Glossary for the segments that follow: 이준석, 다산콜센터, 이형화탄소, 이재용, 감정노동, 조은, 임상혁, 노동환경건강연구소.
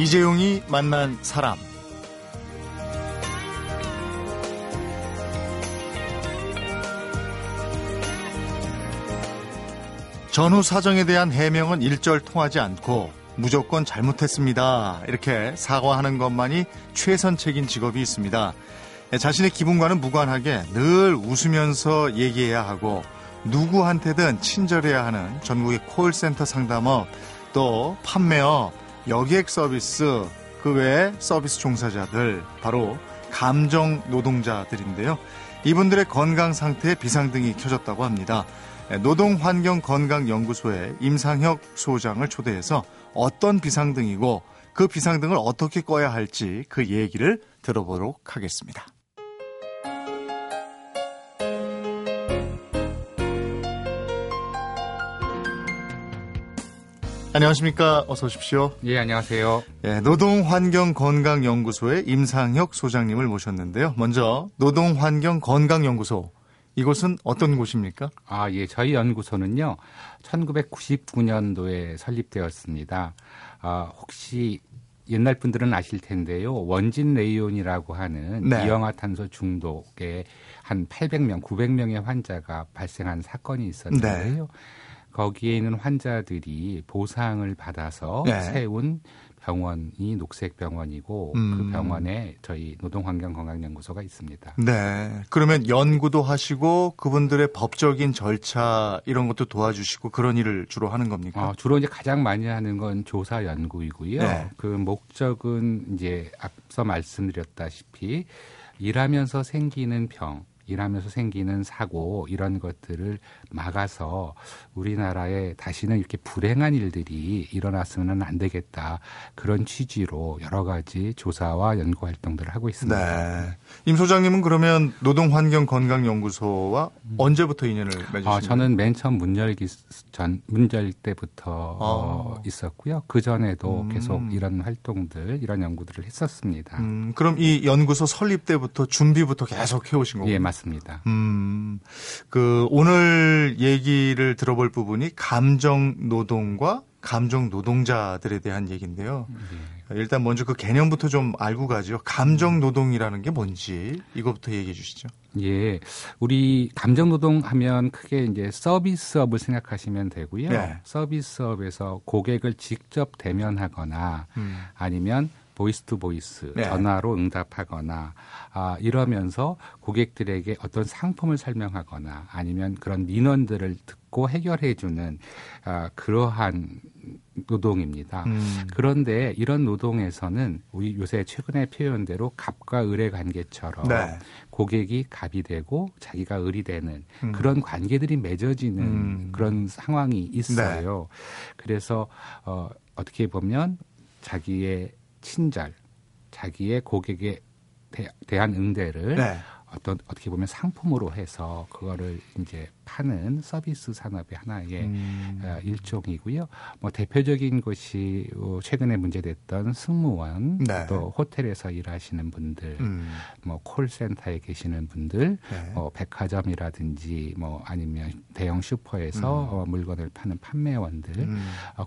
이재용이 만난 사람. 전후 사정에 대한 해명은 일절 통하지 않고 무조건 잘못했습니다, 이렇게 사과하는 것만이 최선책인 직업이 있습니다. 자신의 기분과는 무관하게 늘 웃으면서 얘기해야 하고 누구한테든 친절해야 하는 전국의 콜센터 상담업, 또 판매업, 여객 서비스, 그 외에 서비스 종사자들, 바로 감정 노동자들인데요. 이분들의 건강 상태에 비상등이 켜졌다고 합니다. 노동환경건강연구소의 임상혁 소장을 초대해서 어떤 비상등이고 그 비상등을 어떻게 꺼야 할지 그 얘기를 들어보도록 하겠습니다. 안녕하십니까? 어서 오십시오. 예, 안녕하세요. 예, 노동환경건강연구소의 임상혁 소장님을 모셨는데요. 먼저 노동환경건강연구소, 이곳은 어떤 곳입니까? 아, 예, 저희 연구소는요, 1999년도에 설립되었습니다. 아, 혹시 옛날 분들은 아실 텐데요, 원진 레이온이라고 하는, 네, 이형화탄소 중독에 한 800명, 900명의 환자가 발생한 사건이 있었는데요. 네. 거기에 있는 환자들이 보상을 받아서, 네, 세운 병원이 녹색병원이고, 그 병원에 저희 노동환경건강연구소가 있습니다. 네. 그러면 연구도 하시고 그분들의 법적인 절차 이런 것도 도와주시고 그런 일을 주로 하는 겁니까? 주로 이제 가장 많이 하는 건 조사 연구이고요. 네. 그 목적은 이제 앞서 말씀드렸다시피 일하면서 생기는 병, 일하면서 생기는 사고, 이런 것들을 막아서 우리나라에 다시는 이렇게 불행한 일들이 일어났으면 안 되겠다, 그런 취지로 여러 가지 조사와 연구 활동들을 하고 있습니다. 네. 임 소장님은 그러면 노동환경건강연구소와 언제부터 인연을 맺으셨나요? 저는 맨 처음 문 열 때부터 있었고요. 그전에도 계속 이런 활동들, 이런 연구들을 했었습니다. 그럼 이 연구소 설립 때부터 준비부터 계속 해오신 거군요? 예, 맞습니다. 그 오늘 얘기를 들어볼 부분이 감정 노동과 감정 노동자들에 대한 얘기인데요. 네. 일단 먼저 그 개념부터 좀 알고 가죠. 감정 노동이라는 게 뭔지 이거부터 얘기해 주시죠. 예. 우리 감정 노동 하면 크게 이제 서비스업을 생각하시면 되고요. 네. 서비스업에서 고객을 직접 대면하거나 아니면 보이스 투 보이스, 네, 전화로 응답하거나, 이러면서 고객들에게 어떤 상품을 설명하거나 아니면 그런 민원들을 듣고 해결해주는 그러한 노동입니다. 그런데 이런 노동에서는 우리 요새 최근의 표현대로 갑과 을의 관계처럼, 네, 고객이 갑이 되고 자기가 을이 되는 그런 관계들이 맺어지는 그런 상황이 있어요. 네. 그래서 어떻게 보면 자기의 친절, 자기의 고객에 대한 응대를, 네, 어떻게 보면 상품으로 해서 그거를 이제 파는 서비스 산업의 하나의 일종이고요. 뭐 대표적인 것이 최근에 문제됐던 승무원, 네, 또 호텔에서 일하시는 분들, 뭐 콜센터에 계시는 분들, 네, 백화점이라든지 뭐 아니면 대형 슈퍼에서 물건을 파는 판매원들,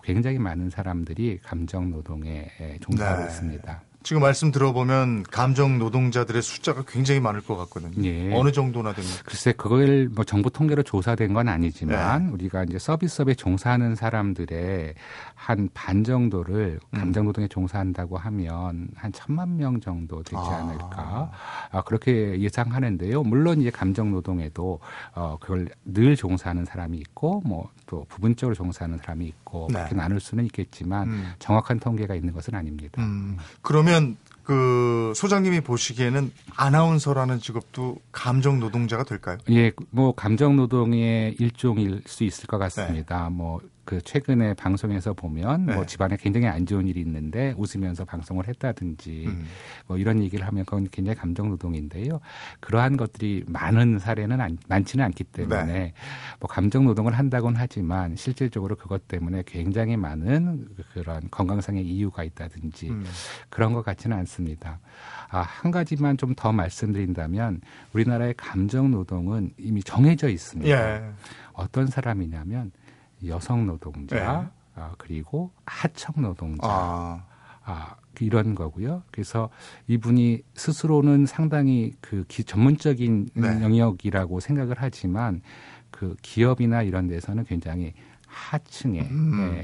굉장히 많은 사람들이 감정 노동에 종사하고, 네, 있습니다. 지금 말씀 들어보면 감정 노동자들의 숫자가 굉장히 많을 것 같거든요. 예. 어느 정도나 됩니까? 글쎄, 그걸 뭐 정부 통계로 조사된 건 아니지만, 네, 우리가 이제 서비스업에 종사하는 사람들의 한 반 정도를 감정 노동에 종사한다고 하면 한 1,000만 명 정도 되지 않을까, 그렇게 예상하는데요. 물론 이제 감정 노동에도 그걸 늘 종사하는 사람이 있고 뭐 또 부분적으로 종사하는 사람이 있고, 네, 그렇게 나눌 수는 있겠지만 정확한 통계가 있는 것은 아닙니다. 그러면 그 소장님이 보시기에는 아나운서라는 직업도 감정 노동자가 될까요? 예, 뭐 감정 노동의 일종일 수 있을 것 같습니다. 네. 뭐 그 최근에 방송에서 보면, 네, 뭐 집안에 굉장히 안 좋은 일이 있는데 웃으면서 방송을 했다든지 뭐 이런 얘기를 하면 그건 굉장히 감정 노동인데요. 그러한 것들이 많은 사례는 많지는 않기 때문에, 네, 뭐 감정 노동을 한다곤 하지만 실질적으로 그것 때문에 굉장히 많은 그런 건강상의 이유가 있다든지 그런 것 같지는 않습니다. 한 가지만 좀 더 말씀드린다면 우리나라의 감정 노동은 이미 정해져 있습니다. 예. 어떤 사람이냐면 여성 노동자, 그리고 하청 노동자, 이런 거고요. 그래서 이분이 스스로는 상당히 전문적인 영역이라고 생각을 하지만 그 기업이나 이런 데서는 굉장히 하층에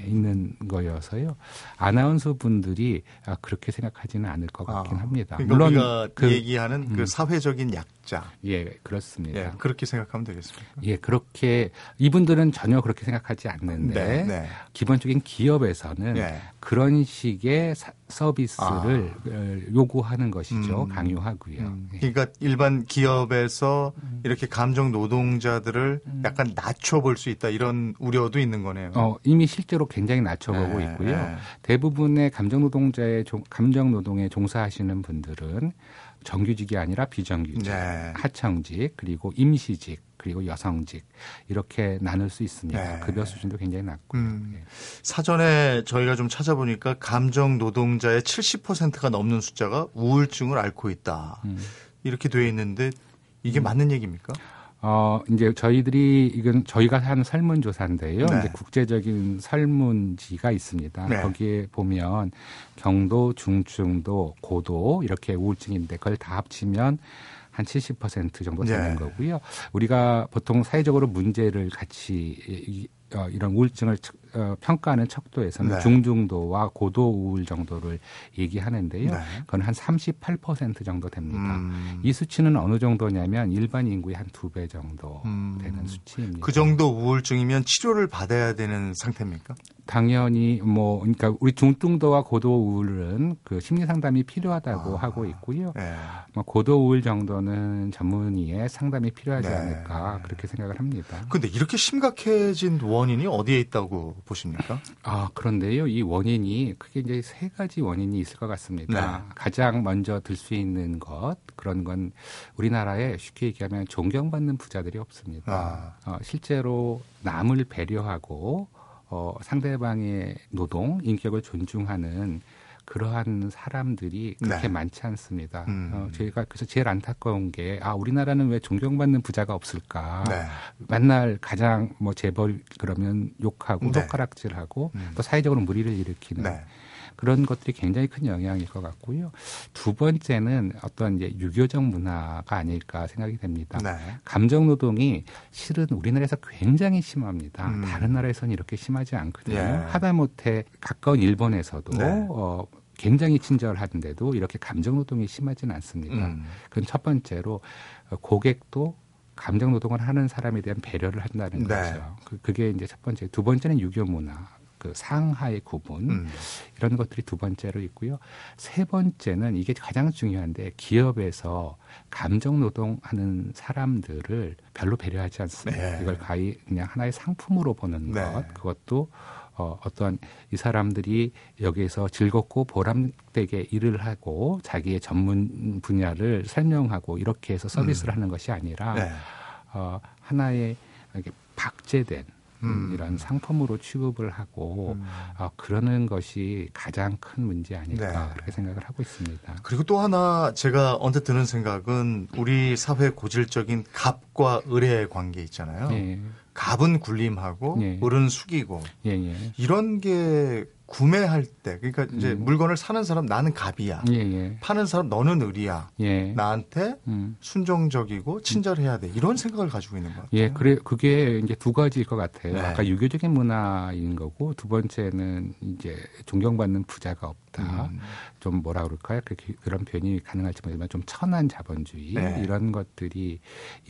있는 거여서요. 아나운서 분들이 그렇게 생각하지는 않을 것 같긴 합니다. 그러니까 물론 우리가 얘기하는 그 사회적인 약자. 예, 그렇습니다. 예, 그렇게 생각하면 되겠습니까? 예, 그렇게 이분들은 전혀 그렇게 생각하지 않는데 기본적인 기업에서는 그런 식의 서비스를 요구하는 것이죠. 강요하고요. 그러니까 일반 기업에서 이렇게 감정 노동자들을 약간 낮춰볼 수 있다 이런 우려도 있는 거네요. 이미 실제로 굉장히 낮춰보고 있고요. 대부분의 감정 노동에 종사하시는 분들은 정규직이 아니라 비정규직, 하청직, 그리고 임시직, 그리고 여성직 이렇게 나눌 수 있습니다. 급여 수준도 굉장히 낮고요. 사전에 저희가 좀 찾아보니까 감정 노동자의 70%가 넘는 숫자가 우울증을 앓고 있다. 이렇게 되어 있는데 이게 맞는 얘기입니까? 이제 이건 저희가 한 설문조사인데요. 이제 국제적인 설문지가 있습니다. 거기에 보면 경도, 중증도, 고도 이렇게 우울증인데 그걸 다 합치면 한 70% 정도 되는 거고요. 우리가 보통 사회적으로 문제를 같이 이런 우울증을 평가하는 척도에서는 중중도와 고도 우울 정도를 얘기하는데요. 그건 한 38% 정도 됩니다. 이 수치는 어느 정도냐면 일반 인구의 한 2배 정도 되는 수치입니다. 그 정도 우울증이면 치료를 받아야 되는 상태입니까? 당연히 그러니까 우리 중증도와 고도 우울은 그 심리 상담이 필요하다고 하고 있고요. 고도 우울 정도는 전문의의 상담이 필요하지 않을까 그렇게 생각을 합니다. 그런데 이렇게 심각해진 원인이 어디에 있다고 보십니까? 그런데요, 이 원인이 크게 이제 세 가지 원인이 있을 것 같습니다. 가장 먼저 들 수 있는 것, 그런 건 우리나라에 쉽게 얘기하면 존경받는 부자들이 없습니다. 실제로 남을 배려하고 상대방의 노동, 인격을 존중하는 그러한 사람들이 그렇게 많지 않습니다. 저희가 그래서 제일 안타까운 게 우리나라는 왜 존경받는 부자가 없을까? 맨날 가장 재벌 그러면 욕하고 손가락질하고 또 사회적으로 물의를 일으키는 그런 것들이 굉장히 큰 영향일 것 같고요. 두 번째는 어떤 이제 유교적 문화가 아닐까 생각이 됩니다. 감정 노동이 실은 우리나라에서 굉장히 심합니다. 다른 나라에서는 이렇게 심하지 않거든요. 하다못해 가까운 일본에서도 굉장히 친절한데도 이렇게 감정 노동이 심하지는 않습니다. 그건 첫 번째로 고객도 감정 노동을 하는 사람에 대한 배려를 한다는 거죠. 그게 이제 첫 번째. 두 번째는 유교 문화. 그 상하의 구분 이런 것들이 두 번째로 있고요. 세 번째는 이게 가장 중요한데 기업에서 감정 노동하는 사람들을 별로 배려하지 않습니다. 이걸 가히 그냥 하나의 상품으로 보는 것. 그것도 어떤 이 사람들이 여기에서 즐겁고 보람되게 일을 하고 자기의 전문 분야를 설명하고 이렇게 해서 서비스를 하는 것이 아니라 하나의 이렇게 박제된 이런 상품으로 취급을 하고 그러는 것이 가장 큰 문제 아닐까 그렇게 생각을 하고 있습니다. 그리고 또 하나 제가 언뜻 드는 생각은 우리 사회 고질적인 갑과 을의 관계 있잖아요. 갑은 군림하고 을은 숙이고 이런 게 구매할 때 그러니까 이제 물건을 사는 사람 나는 갑이야. 파는 사람 너는 을이야. 나한테 순종적이고 친절해야 돼. 이런 생각을 가지고 있는 것 같아요. 그게 이제 두 가지일 것 같아요. 아까 유교적인 문화인 거고 두 번째는 이제 존경받는 부자가 없다. 좀 뭐라 그럴까요? 그런 표현이 가능할지 모르지만 좀 천한 자본주의 이런 것들이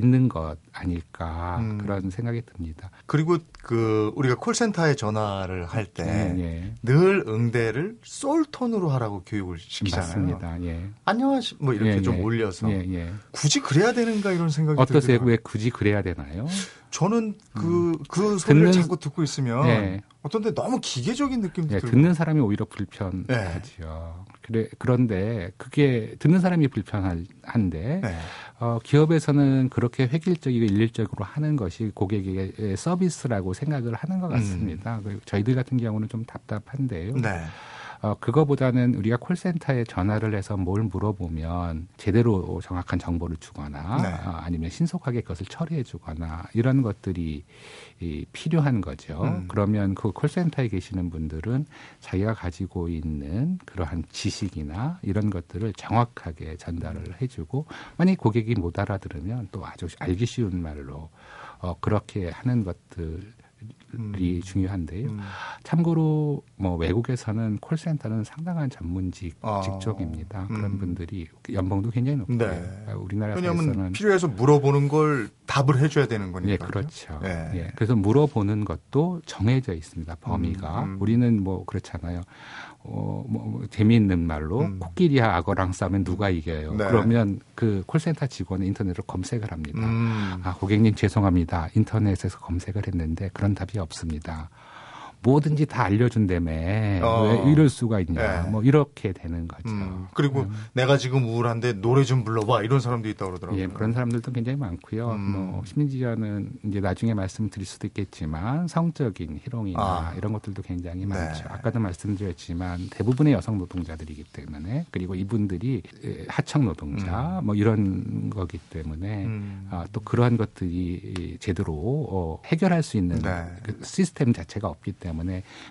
있는 것 아닐까 그런 생각이 듭니다. 그리고 그 우리가 콜센터에 전화를 할 때 늘 응대를 솔톤으로 하라고 교육을 시키잖아요. 맞습니다. 안녕하십니까? 이렇게 좀 올려서. 굳이 그래야 되는가 이런 생각이 들어요. 어떠세요? 왜 굳이 그래야 되나요? 저는 그 소리를 자꾸 듣고 있으면 어떤데 너무 기계적인 느낌도 들고. 듣는 사람이 오히려 불편하죠. 그런데 그게 듣는 사람이 불편한데 기업에서는 그렇게 획일적이고 일률적으로 하는 것이 고객의 서비스라고 생각을 하는 것 같습니다. 저희들 같은 경우는 좀 답답한데요. 그거보다는 우리가 콜센터에 전화를 해서 뭘 물어보면 제대로 정확한 정보를 주거나 네. 아니면 신속하게 그것을 처리해 주거나 이런 것들이 필요한 거죠. 그러면 그 콜센터에 계시는 분들은 자기가 가지고 있는 그러한 지식이나 이런 것들을 정확하게 전달을 해주고 만약에 고객이 못 알아들으면 또 아주 알기 쉬운 말로 그렇게 하는 것들 이 중요한데요. 참고로 뭐 외국에서는 콜센터는 상당한 전문직 직종입니다. 그런 분들이 연봉도 굉장히 높고요. 네. 우리나라에서는 필요해서 물어보는 걸 답을 해줘야 되는 거니까요. 예, 그렇죠. 네. 예. 그래서 물어보는 것도 정해져 있습니다. 범위가 우리는 뭐 그렇잖아요. 뭐 재미있는 말로 코끼리와 악어랑 싸우면 누가 이겨요? 네. 그러면 그 콜센터 직원은 인터넷으로 검색을 합니다. 아, 고객님 죄송합니다. 인터넷에서 검색을 했는데 그런 답이 없습니다. 뭐든지 다 알려준다며 왜 이럴 수가 있냐? 네. 뭐 이렇게 되는 거죠. 그리고 내가 지금 우울한데 노래 좀 불러봐 이런 사람도 있다고 그러더라고요. 예, 그런 사람들도 굉장히 많고요. 뭐 심지어는 이제 나중에 말씀드릴 수도 있겠지만 성적인 희롱이나 이런 것들도 굉장히 많죠. 네. 아까도 말씀드렸지만 대부분의 여성 노동자들이기 때문에 그리고 이분들이 하청 노동자 뭐 이런 거기 때문에 또 그러한 것들이 제대로 해결할 수 있는 그 시스템 자체가 없기 때문에.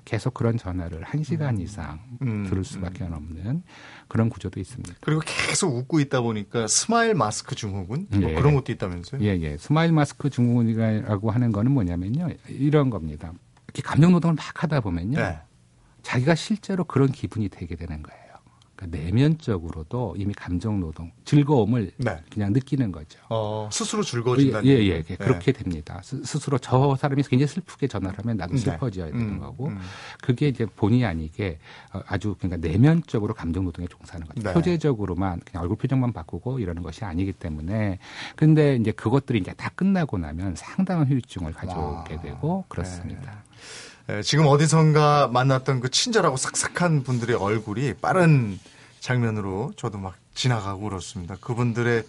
계속 그런 전화를 1시간 이상 들을 수밖에 없는 그런 구조도 있습니다. 그리고 계속 웃고 있다 보니까 스마일 마스크 증후군 뭐 그런 것도 있다면서요? 예, 예. 스마일 마스크 증후군이라고 하는 거는 뭐냐면요. 이런 겁니다. 이렇게 감정 노동을 막 하다 보면요. 네. 자기가 실제로 그런 기분이 되게 되는 거예요. 그러니까 내면적으로도 이미 감정 노동, 즐거움을 그냥 느끼는 거죠. 스스로 즐거워진다는 얘기죠. 예. 그렇게 됩니다. 스스로 저 사람이 굉장히 슬프게 전화를 하면 나도 슬퍼져야 되는 거고 그게 이제 본의 아니게 아주 그러니까 내면적으로 감정 노동에 종사하는 거죠. 네. 표제적으로만 그냥 얼굴 표정만 바꾸고 이러는 것이 아니기 때문에 근데 이제 그것들이 이제 다 끝나고 나면 상당한 후유증을 가져오게 되고 그렇습니다. 네. 지금 어디선가 만났던 그 친절하고 싹싹한 분들의 얼굴이 빠른 장면으로 저도 막 지나가고 그렇습니다. 그분들의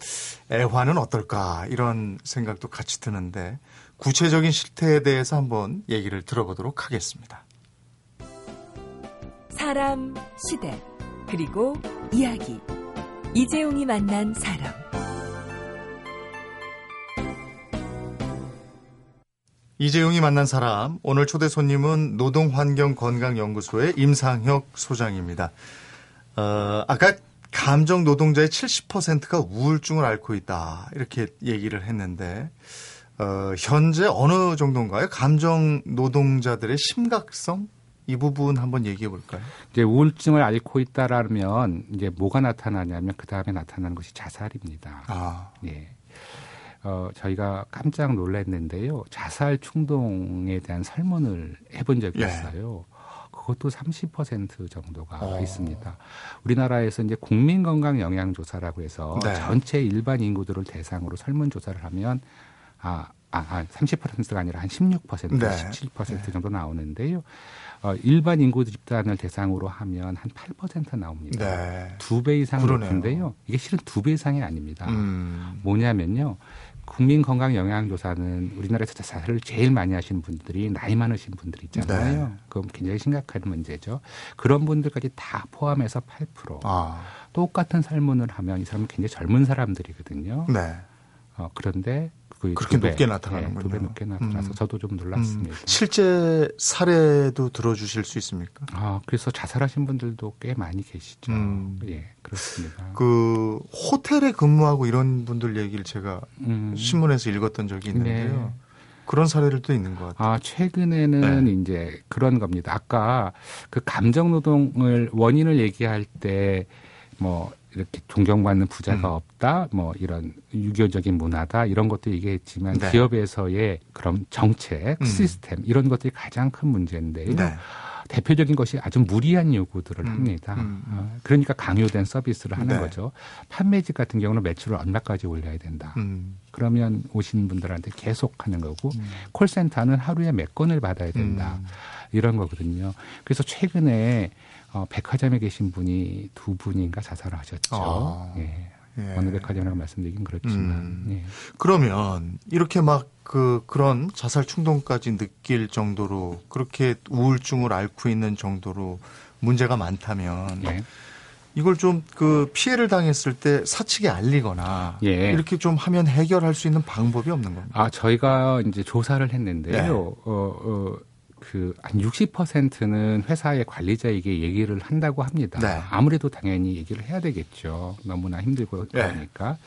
애환은 어떨까 이런 생각도 같이 드는데 구체적인 실태에 대해서 한번 얘기를 들어보도록 하겠습니다. 사람, 시대, 그리고 이야기. 이재용이 만난 사람. 이재용이 만난 사람, 오늘 초대 손님은 노동환경건강연구소의 임상혁 소장입니다. 아까 감정 노동자의 70%가 우울증을 앓고 있다 이렇게 얘기를 했는데 현재 어느 정도인가요? 감정 노동자들의 심각성? 이 부분 한번 얘기해 볼까요? 이제 우울증을 앓고 있다라면 이제 뭐가 나타나냐면 그 다음에 나타나는 것이 자살입니다. 예. 저희가 깜짝 놀랐는데요. 자살 충동에 대한 설문을 해본 적이 있어요. 그것도 30% 정도가 있습니다. 우리나라에서 이제 국민건강영양조사라고 해서 전체 일반 인구들을 대상으로 설문조사를 하면 30%가 아니라 한 16%, 17% 정도 나오는데요. 일반 인구 집단을 대상으로 하면 한 8% 나옵니다. 2배 이상 높은데요. 이게 실은 2배 이상이 아닙니다. 뭐냐면요. 국민건강영양조사는 우리나라에서 자살을 제일 많이 하신 분들이 나이 많으신 분들이 있잖아요. 그럼 굉장히 심각한 문제죠. 그런 분들까지 다 포함해서 8%. 똑같은 설문을 하면 이 사람은 굉장히 젊은 사람들이거든요. 그런데 그렇게 높게 나타나는군요. 2배 높게 나타나서 저도 좀 놀랐습니다. 실제 사례도 들어주실 수 있습니까? 그래서 자살하신 분들도 꽤 많이 계시죠. 예, 그렇습니다. 그 호텔에 근무하고 이런 분들 얘기를 제가 신문에서 읽었던 적이 있는데요. 그런 사례를 또 있는 것 같아요. 최근에는 이제 그런 겁니다. 아까 그 감정 노동을 원인을 얘기할 때 뭐 이렇게 존경받는 부자가 없다, 뭐 이런 유교적인 문화다 이런 것도 얘기했지만 기업에서의 그런 정책, 시스템 이런 것들이 가장 큰 문제인데요. 대표적인 것이 아주 무리한 요구들을 합니다. 그러니까 강요된 서비스를 하는 거죠. 판매직 같은 경우는 매출을 얼마까지 올려야 된다. 그러면 오신 분들한테 계속 하는 거고 콜센터는 하루에 몇 건을 받아야 된다. 이런 거거든요. 그래서 최근에 백화점에 계신 분이 2분인가 자살을 하셨죠. 어느 백화점이라고 말씀드리긴 그렇지만. 그러면 이렇게 막 그런 자살 충동까지 느낄 정도로 그렇게 우울증을 앓고 있는 정도로 문제가 많다면 예. 이걸 좀 그 피해를 당했을 때 사측에 알리거나 예. 이렇게 좀 하면 해결할 수 있는 방법이 없는 겁니다. 아, 저희가 이제 조사를 했는데요. 예. 그 한 60%는 회사의 관리자에게 얘기를 한다고 합니다. 네. 아무래도 당연히 얘기를 해야 되겠죠. 너무나 힘들고 그러니까. 네.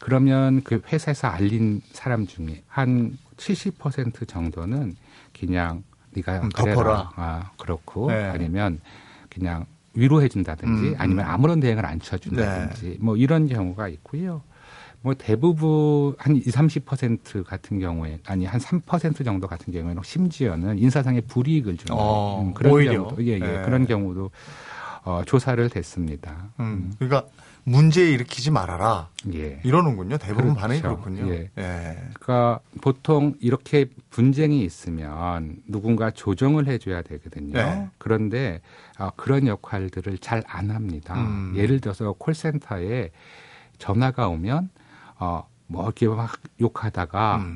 그러면 그 회사에서 알린 사람 중에 한 70% 정도는 그냥 네가 덮어라. 아, 그렇고 네. 아니면 그냥 위로해 준다든지 아니면 아무런 대응을 안 쳐준다든지 네. 뭐 이런 경우가 있고요. 뭐 대부분 한 20-30% 같은 경우에 아니 한 3% 정도 같은 경우에는 심지어는 인사상의 불이익을 주는 그런 오히려 경우도, 예, 예. 그런 경우도 조사를 했습니다. 그러니까 문제 일으키지 말아라. 예. 이러는군요. 대부분 그렇죠. 반응이 그렇군요. 예. 예. 그러니까 보통 이렇게 분쟁이 있으면 누군가 조정을 해줘야 되거든요. 예. 그런데 그런 역할들을 잘 안 합니다. 예를 들어서 콜센터에 전화가 오면 뭐 이렇게 막 욕하다가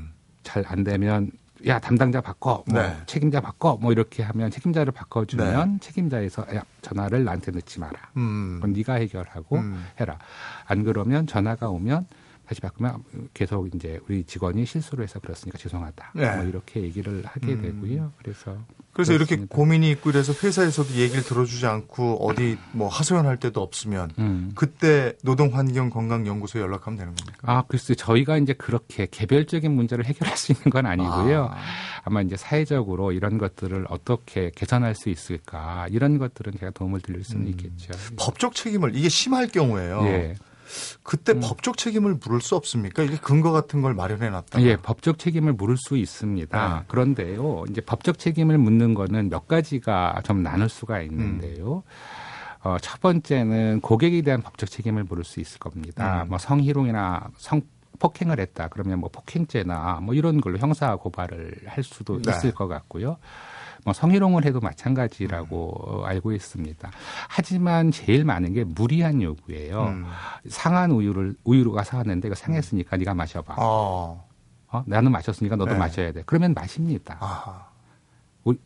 잘 안 되면 야 담당자 바꿔, 뭐 네. 책임자 바꿔, 뭐 이렇게 하면 책임자를 바꿔주면 네. 책임자에서 야 전화를 나한테 넣지 마라. 그건 네가 해결하고 해라. 안 그러면 전화가 오면 다시 바꾸면 계속 이제 우리 직원이 실수를 해서 그렇으니까 죄송하다. 네. 뭐 이렇게 얘기를 하게 되고요. 그래서 그렇습니다. 이렇게 고민이 있고 그래서 회사에서도 얘기를 들어주지 않고 어디 뭐 하소연할 데도 없으면 그때 노동환경건강연구소에 연락하면 되는 겁니까? 아, 글쎄 저희가 이제 그렇게 개별적인 문제를 해결할 수 있는 건 아니고요. 아마 이제 사회적으로 이런 것들을 어떻게 개선할 수 있을까 이런 것들은 제가 도움을 드릴 수는 있겠죠. 법적 책임을 이게 심할 경우에요. 예. 그때 법적 책임을 물을 수 없습니까? 이게 근거 같은 걸 마련해놨다. 예, 법적 책임을 물을 수 있습니다. 아. 그런데요, 이제 법적 책임을 묻는 거는 몇 가지가 좀 나눌 수가 있는데요. 첫 번째는 고객에 대한 법적 책임을 물을 수 있을 겁니다. 뭐 성희롱이나 성폭행을 했다. 그러면 뭐 폭행죄나 뭐 이런 걸로 형사 고발을 할 수도 네. 있을 것 같고요. 뭐 성희롱을 해도 마찬가지라고 알고 있습니다. 하지만 제일 많은 게 무리한 요구예요. 상한 우유가 사왔는데 이거 상했으니까 네가 마셔봐. 나는 마셨으니까 너도 네. 마셔야 돼. 그러면 마십니다. 아하.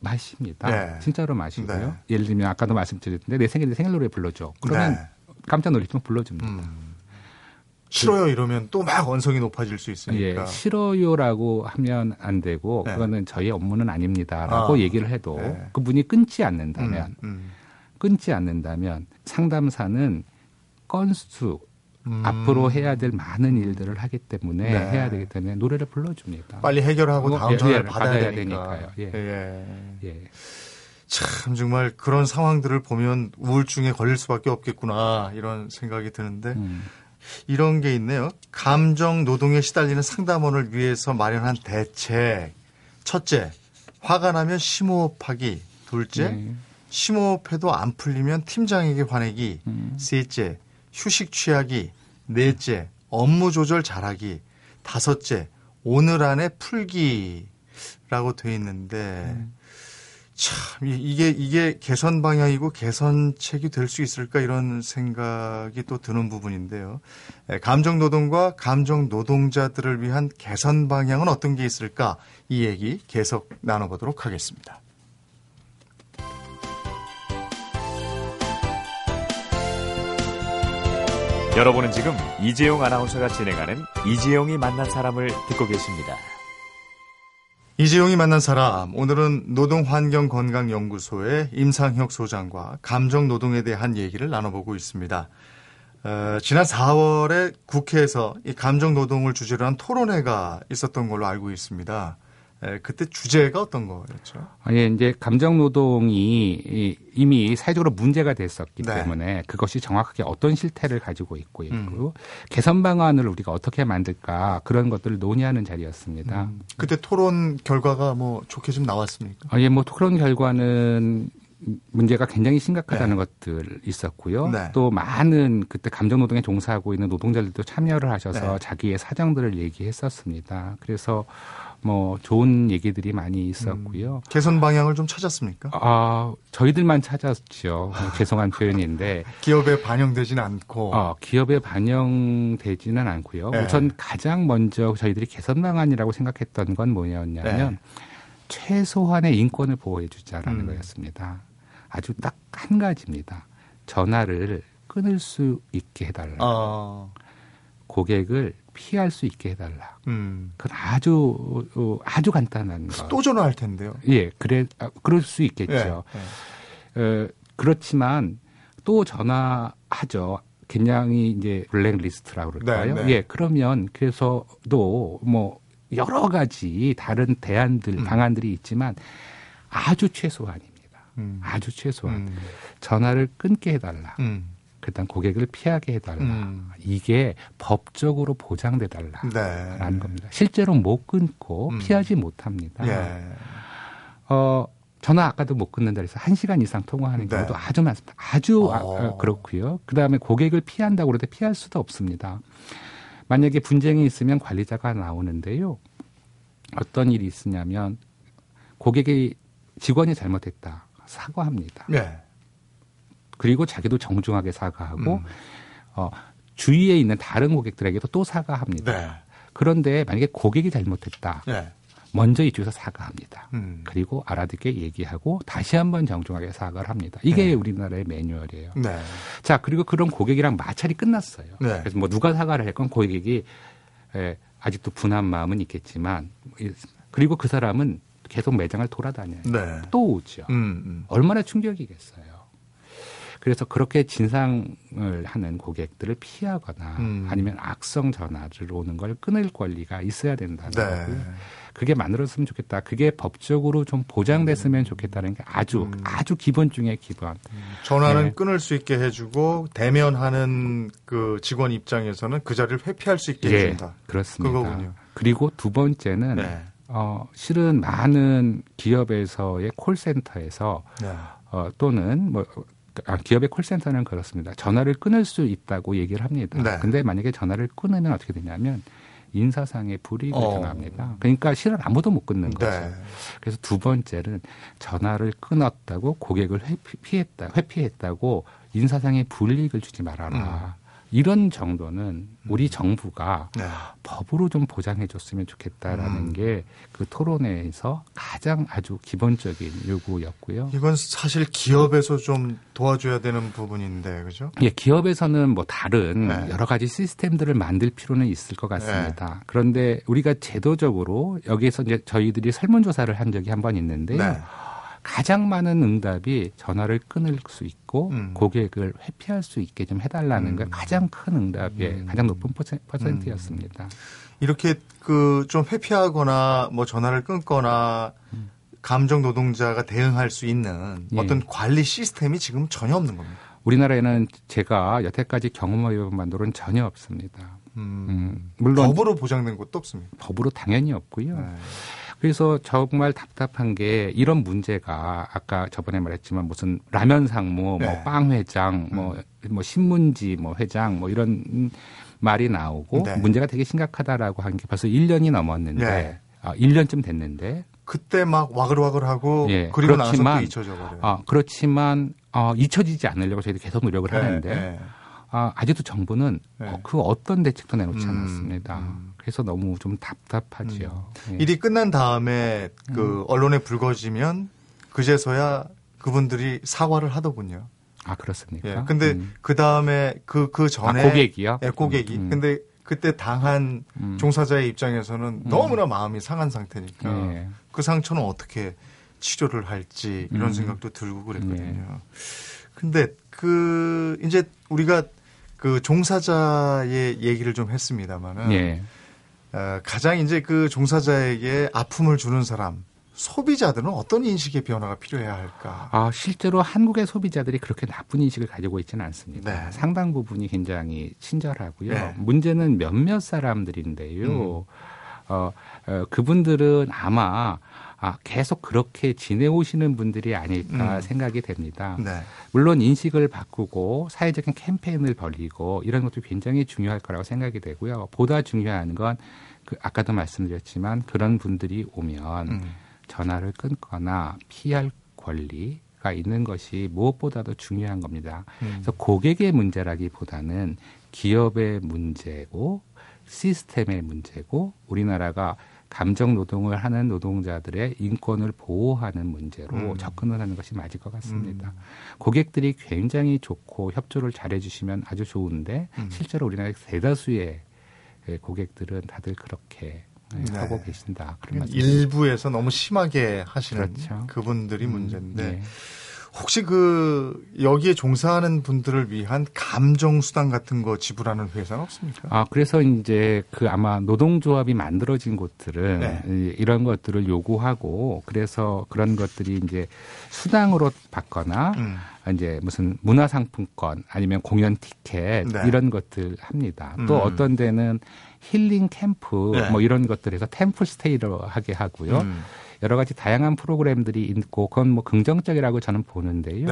마십니다. 네. 진짜로 마시고요. 네. 예를 들면 아까도 말씀드렸는데 내 생일 노래 불러줘. 그러면 네. 깜짝 놀리지만 불러줍니다. 싫어요 이러면 또 막 언성이 높아질 수 있으니까. 예, 싫어요라고 하면 안 되고 네. 그거는 저희 업무는 아닙니다라고 얘기를 해도 네. 그 문이 끊지 않는다면 상담사는 건수 앞으로 해야 될 많은 일들을 하기 때문에 네. 해야 되기 때문에 노래를 불러줍니다. 빨리 해결하고 다음 전화를 받아야 되니까요. 예. 예. 예. 참 정말 그런 상황들을 보면 우울증에 걸릴 수밖에 없겠구나 이런 생각이 드는데 이런 게 있네요. 감정 노동에 시달리는 상담원을 위해서 마련한 대책. 첫째, 화가 나면 심호흡하기. 둘째, 네. 심호흡해도 안 풀리면 팀장에게 화내기. 셋째, 휴식 취하기. 넷째, 업무 조절 잘하기. 다섯째, 오늘 안에 풀기라고 돼 있는데 참 이게 개선 방향이고 개선책이 될 수 있을까 이런 생각이 또 드는 부분인데요. 감정노동과 감정노동자들을 위한 개선 방향은 어떤 게 있을까 이 얘기 계속 나눠보도록 하겠습니다. 여러분은 지금 이재용 아나운서가 진행하는 이재용이 만난 사람을 듣고 계십니다. 이재용이 만난 사람, 오늘은 노동환경건강연구소의 임상혁 소장과 감정노동에 대한 얘기를 나눠보고 있습니다. 지난 4월에 국회에서 이 감정노동을 주제로 한 토론회가 있었던 걸로 알고 있습니다. 그때 주제가 어떤 거였죠? 예, 이제 감정노동이 이미 사회적으로 문제가 됐었기 네. 때문에 그것이 정확하게 어떤 실태를 가지고 있고 그리고 개선 방안을 우리가 어떻게 만들까 그런 것들을 논의하는 자리였습니다. 그때 토론 결과가 뭐 좋게 좀 나왔습니까? 예, 뭐 토론 결과는 문제가 굉장히 심각하다는 네. 것들 있었고요. 네. 또 많은 그때 감정노동에 종사하고 있는 노동자들도 참여를 하셔서 네. 자기의 사정들을 얘기했었습니다. 그래서 뭐 좋은 얘기들이 많이 있었고요. 개선 방향을 좀 찾았습니까? 저희들만 찾았죠. 죄송한 표현인데. 기업에 반영되지는 않고. 기업에 반영되지는 않고요. 네. 우선 가장 먼저 저희들이 개선 방안이라고 생각했던 건 뭐냐면 네. 최소한의 인권을 보호해 주자라는 거였습니다. 아주 딱 한 가지입니다. 전화를 끊을 수 있게 해달라. 고객을 피할 수 있게 해달라. 그건 아주 간단한 거. 또 전화할 텐데요. 예, 그럴 수 있겠죠. 예, 예. 그렇지만 또 전화하죠. 굉장히 이제 블랙리스트라고 그럴까요? 네, 네. 예, 그러면 그래서도 뭐 여러 가지 다른 대안들, 방안들이 있지만 아주 최소한입니다. 아주 최소한. 전화를 끊게 해달라. 그다음 고객을 피하게 해달라. 이게 법적으로 보장돼달라라는 네. 겁니다. 실제로 못 끊고 피하지 못합니다. 예. 전화 아까도 못 끊는다 해서 1시간 이상 통화하는 경우도 네. 아주 많습니다. 아주 그렇고요. 그다음에 고객을 피한다고 그러는데 피할 수도 없습니다. 만약에 분쟁이 있으면 관리자가 나오는데요. 어떤 일이 있으냐면 직원이 잘못했다. 사과합니다. 네. 그리고 자기도 정중하게 사과하고 주위에 있는 다른 고객들에게도 또 사과합니다. 네. 그런데 만약에 고객이 잘못했다. 네. 먼저 이쪽에서 사과합니다. 그리고 알아듣게 얘기하고 다시 한번 정중하게 사과를 합니다. 이게 네. 우리나라의 매뉴얼이에요. 네. 자, 그리고 그런 고객이랑 마찰이 끝났어요. 네. 그래서 뭐 누가 사과를 할 건 고객이 아직도 분한 마음은 있겠지만 그리고 그 사람은 계속 매장을 돌아다녀요. 네. 또 오죠. 얼마나 충격이겠어요. 그래서 그렇게 진상을 하는 고객들을 피하거나 아니면 악성 전화를 오는 걸 끊을 권리가 있어야 된다는 거고요. 네. 그게 만들었으면 좋겠다. 그게 법적으로 좀 보장됐으면 좋겠다는 게 아주 기본 중에 기본. 전화는 네. 끊을 수 있게 해주고 대면하는 그 직원 입장에서는 그 자리를 회피할 수 있게 해준다. 네, 그렇습니다. 그거군요. 그리고 두 번째는 네. 실은 많은 기업에서의 콜센터에서 네. 또는 뭐 기업의 콜센터는 그렇습니다. 전화를 끊을 수 있다고 얘기를 합니다. 네. 근데 만약에 전화를 끊으면 어떻게 되냐면 인사상의 불이익을 당합니다. 그러니까 실은 아무도 못 끊는 네. 거죠. 그래서 두 번째는 전화를 끊었다고 고객을 회피했다고 인사상의 불이익을 주지 말아라. 이런 정도는 우리 정부가 네. 법으로 좀 보장해줬으면 좋겠다라는 게 그 토론회에서 가장 아주 기본적인 요구였고요. 이건 사실 기업에서 좀 도와줘야 되는 부분인데, 그죠? 예, 기업에서는 뭐 다른 네. 여러 가지 시스템들을 만들 필요는 있을 것 같습니다. 네. 그런데 우리가 제도적으로 여기에서 이제 저희들이 설문조사를 한 적이 한 번 있는데요. 네. 가장 많은 응답이 전화를 끊을 수 있고 고객을 회피할 수 있게 좀 해달라는 게 가장 큰 응답의 가장 높은 퍼센트였습니다. 이렇게 그 좀 회피하거나 뭐 전화를 끊거나 감정 노동자가 대응할 수 있는 예. 어떤 관리 시스템이 지금 전혀 없는 겁니다. 우리나라에는 제가 여태까지 경험해본만으로는 전혀 없습니다. 물론 법으로 보장된 것도 없습니다. 법으로 당연히 없고요. 네. 그래서 정말 답답한 게 이런 문제가 아까 저번에 말했지만 무슨 라면 상무, 네. 뭐 빵 회장, 뭐 신문지 뭐 회장 뭐 이런 말이 나오고 네. 문제가 되게 심각하다라고 한 게 벌써 1년이 넘었는데 네. 1년쯤 됐는데 그때 막 와글와글하고 예, 그리고 나서 또 잊혀져 버려요. 그렇지만 잊혀지지 않으려고 저희도 계속 노력을 네, 하는데 네. 아직도 정부는 네. 그 어떤 대책도 내놓지 않았습니다. 그래서 너무 좀 답답하죠. 예. 일이 끝난 다음에 그 언론에 불거지면 그제서야 그분들이 사과를 하더군요. 아, 그렇습니까? 예. 근데 그다음에 그 전에 고객이요? 예, 고객이. 근데 그때 당한 종사자의 입장에서는 너무나 마음이 상한 상태니까 예. 그 상처는 어떻게 치료를 할지 이런 생각도 들고 그랬거든요. 예. 근데 그 이제 우리가 그 종사자의 얘기를 좀 했습니다만은 예. 가장 이제 그 종사자에게 아픔을 주는 사람 소비자들은 어떤 인식의 변화가 필요해야 할까? 실제로 한국의 소비자들이 그렇게 나쁜 인식을 가지고 있지는 않습니다. 네. 상당 부분이 굉장히 친절하고요. 네. 문제는 몇몇 사람들인데요. 그분들은 아마 계속 그렇게 지내오시는 분들이 아닐까 생각이 됩니다. 네. 물론 인식을 바꾸고 사회적인 캠페인을 벌이고 이런 것도 굉장히 중요할 거라고 생각이 되고요. 보다 중요한 건 아까도 말씀드렸지만 그런 분들이 오면 전화를 끊거나 피할 권리가 있는 것이 무엇보다도 중요한 겁니다. 그래서 고객의 문제라기보다는 기업의 문제고 시스템의 문제고 우리나라가 감정 노동을 하는 노동자들의 인권을 보호하는 문제로 접근을 하는 것이 맞을 것 같습니다. 고객들이 굉장히 좋고 협조를 잘해주시면 아주 좋은데 실제로 우리나라 대다수의 고객들은 다들 그렇게 하고 계신다. 그런 일부에서 너무 심하게 하시는 그렇죠. 그분들이 문제인데 혹시 그 여기에 종사하는 분들을 위한 감정 수당 같은 거 지불하는 회사는 없습니까? 아, 그래서 이제 그 아마 노동조합이 만들어진 곳들은 이런 것들을 요구하고 그래서 그런 것들이 이제 수당으로 받거나 이제 무슨 문화상품권 아니면 공연 티켓 이런 것들 합니다. 또 어떤 데는 힐링 캠프 뭐 이런 것들에서 템플 스테이로 하게 하고요. 여러 가지 다양한 프로그램들이 있고 그건 뭐 긍정적이라고 저는 보는데요.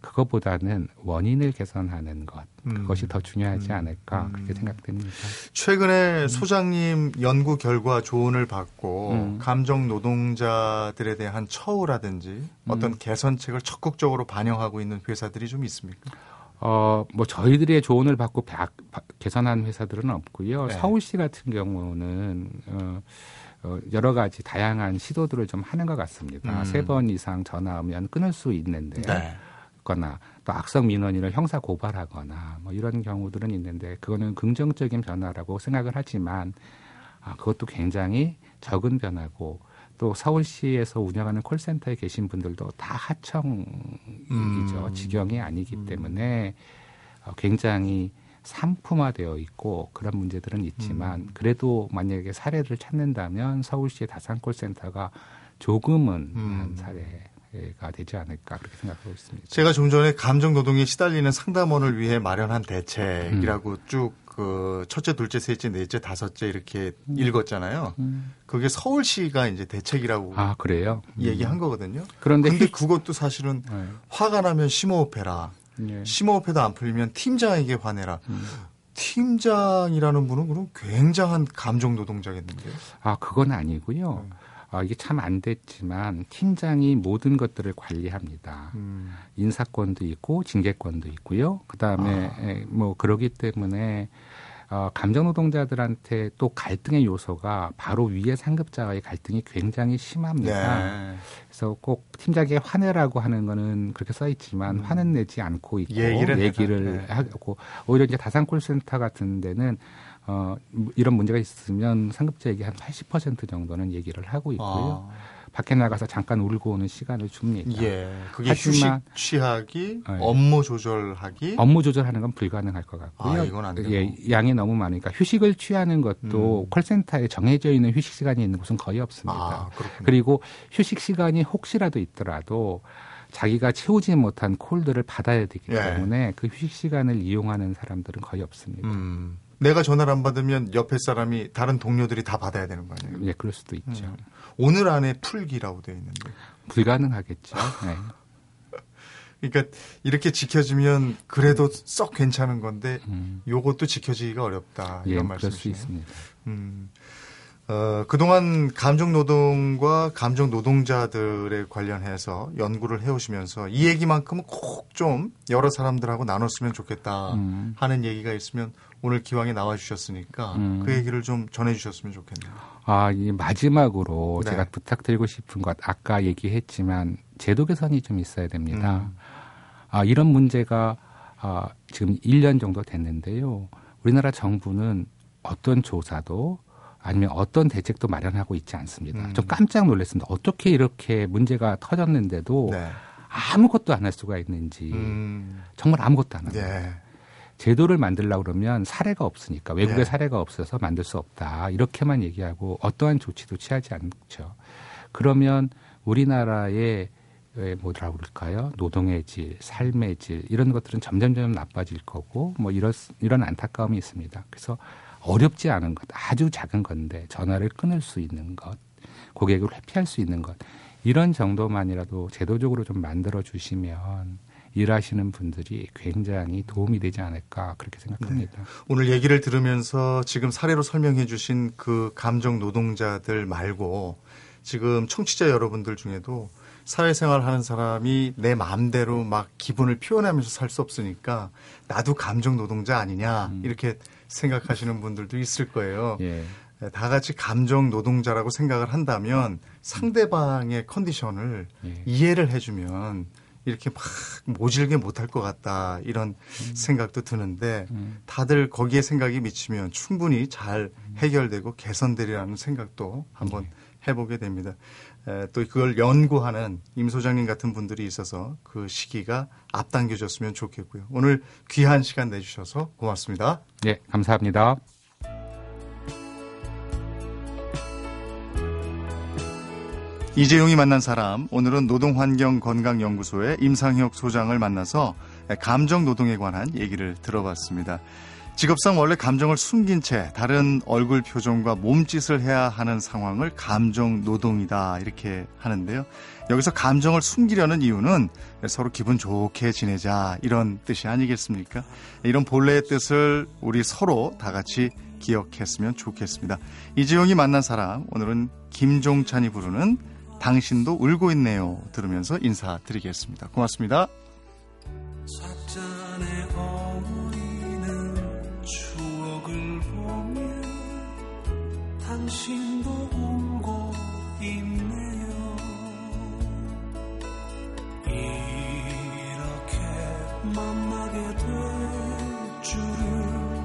그것보다는 원인을 개선하는 것, 그것이 더 중요하지 않을까 그렇게 생각됩니다. 최근에 소장님 연구 결과 조언을 받고 감정 노동자들에 대한 처우라든지 어떤 개선책을 적극적으로 반영하고 있는 회사들이 좀 있습니까? 뭐 저희들의 조언을 받고 개선한 회사들은 없고요. 서울시 같은 경우는 여러 가지 다양한 시도들을 좀 하는 것 같습니다. 3번 이상 전화 오면 끊을 수 있는데요. 또 악성 민원인을 형사 고발하거나 뭐 이런 경우들은 있는데 그거는 긍정적인 변화라고 생각을 하지만 그것도 굉장히 적은 변화고 또 서울시에서 운영하는 콜센터에 계신 분들도 다 하청이죠. 직영이 아니기 때문에 굉장히 상품화되어 있고 그런 문제들은 있지만 그래도 만약에 사례를 찾는다면 서울시의 다산콜센터가 조금은 한 사례가 되지 않을까 그렇게 생각하고 있습니다. 제가 좀 전에 감정노동에 시달리는 상담원을 위해 마련한 대책이라고 쭉 그 첫째, 둘째, 셋째, 넷째, 다섯째 이렇게 읽었잖아요. 그게 서울시가 이제 대책이라고 그래요? 얘기한 거거든요. 그런데 그것도 사실은 화가 나면 심호흡해라. 심호흡해도 안 풀리면 팀장에게 화내라. 팀장이라는 분은 그럼 굉장한 감정 노동자겠는데요? 그건 아니고요. 이게 참 안 됐지만 팀장이 모든 것들을 관리합니다. 인사권도 있고 징계권도 있고요. 그다음에 뭐 그러기 때문에 감정 노동자들한테 또 갈등의 요소가 바로 위의 상급자와의 갈등이 굉장히 심합니다. 그래서 꼭 팀장에게 화내라고 하는 거는 그렇게 써 있지만 화는 내지 않고 있고 얘기를 하고 오히려 이제 다산콜센터 같은 데는 이런 문제가 있으면 상급자에게 한 80% 정도는 얘기를 하고 있고요. 밖에 나가서 잠깐 울고 오는 시간을 줍니다. 그게 하지만, 휴식 취하기, 업무 조절하기. 업무 조절하는 건 불가능할 것 같고요. 이건 안 되고. 양이 너무 많으니까 휴식을 취하는 것도 콜센터에 정해져 있는 휴식 시간이 있는 곳은 거의 없습니다. 그리고 휴식 시간이 혹시라도 있더라도 자기가 채우지 못한 콜들을 받아야 되기 때문에 그 휴식 시간을 이용하는 사람들은 거의 없습니다. 내가 전화를 안 받으면 옆에 사람이 다른 동료들이 다 받아야 되는 거 아니에요? 네, 그럴 수도 있죠. 오늘 안에 풀기라고 되어 있는데. 불가능하겠죠. 그러니까 이렇게 지켜지면 그래도 썩 괜찮은 건데 요것도 지켜지기가 어렵다. 이런 말씀이시네요. 그럴 수 있습니다. 그동안 감정노동과 감정노동자들에 관련해서 연구를 해오시면서 이 얘기만큼은 꼭 좀 여러 사람들하고 나눴으면 좋겠다 하는 얘기가 있으면 오늘 기왕에 나와주셨으니까 그 얘기를 좀 전해주셨으면 좋겠네요. 마지막으로 제가 부탁드리고 싶은 것 아까 얘기했지만 제도 개선이 좀 있어야 됩니다. 이런 문제가 지금 1년 정도 됐는데요. 우리나라 정부는 어떤 조사도 아니면 어떤 대책도 마련하고 있지 않습니다. 좀 깜짝 놀랐습니다. 어떻게 이렇게 문제가 터졌는데도 아무것도 안 할 수가 있는지 정말 아무것도 안 합니다. 제도를 만들려고 그러면 사례가 없으니까 외국의 사례가 없어서 만들 수 없다. 이렇게만 얘기하고 어떠한 조치도 취하지 않죠. 그러면 우리나라의 뭐라고 그럴까요? 노동의 질, 삶의 질 이런 것들은 점점점 나빠질 거고 뭐 이런 안타까움이 있습니다. 그래서 어렵지 않은 것, 아주 작은 건데 전화를 끊을 수 있는 것, 고객을 회피할 수 있는 것 이런 정도만이라도 제도적으로 좀 만들어주시면 일하시는 분들이 굉장히 도움이 되지 않을까 그렇게 생각합니다. 오늘 얘기를 들으면서 지금 사례로 설명해 주신 그 감정 노동자들 말고 지금 청취자 여러분들 중에도 사회생활하는 사람이 내 마음대로 막 기분을 표현하면서 살 수 없으니까 나도 감정 노동자 아니냐 이렇게 생각하시는 분들도 있을 거예요. 다 같이 감정 노동자라고 생각을 한다면 상대방의 컨디션을 이해를 해주면 이렇게 막 모질게 못할 것 같다 이런 생각도 드는데 다들 거기에 생각이 미치면 충분히 잘 해결되고 개선되리라는 생각도 한번 해보게 됩니다. 또 그걸 연구하는 임 소장님 같은 분들이 있어서 그 시기가 앞당겨졌으면 좋겠고요. 오늘 귀한 시간 내주셔서 고맙습니다. 네, 감사합니다. 이재용이 만난 사람, 오늘은 노동환경건강연구소의 임상혁 소장을 만나서 감정노동에 관한 얘기를 들어봤습니다. 직업상 원래 감정을 숨긴 채 다른 얼굴 표정과 몸짓을 해야 하는 상황을 감정노동이다 이렇게 하는데요. 여기서 감정을 숨기려는 이유는 서로 기분 좋게 지내자 이런 뜻이 아니겠습니까? 이런 본래의 뜻을 우리 서로 다 같이 기억했으면 좋겠습니다. 이재용이 만난 사람, 오늘은 김종찬이 부르는 당신도 울고 있네요 들으면서 인사드리겠습니다. 고맙습니다. 삭전의 어울리는 추억을 보면 당신도 울고 있네요. 이렇게 만나게 될 줄은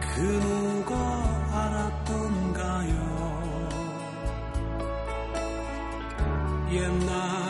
그 누가 알았던가요. 옛날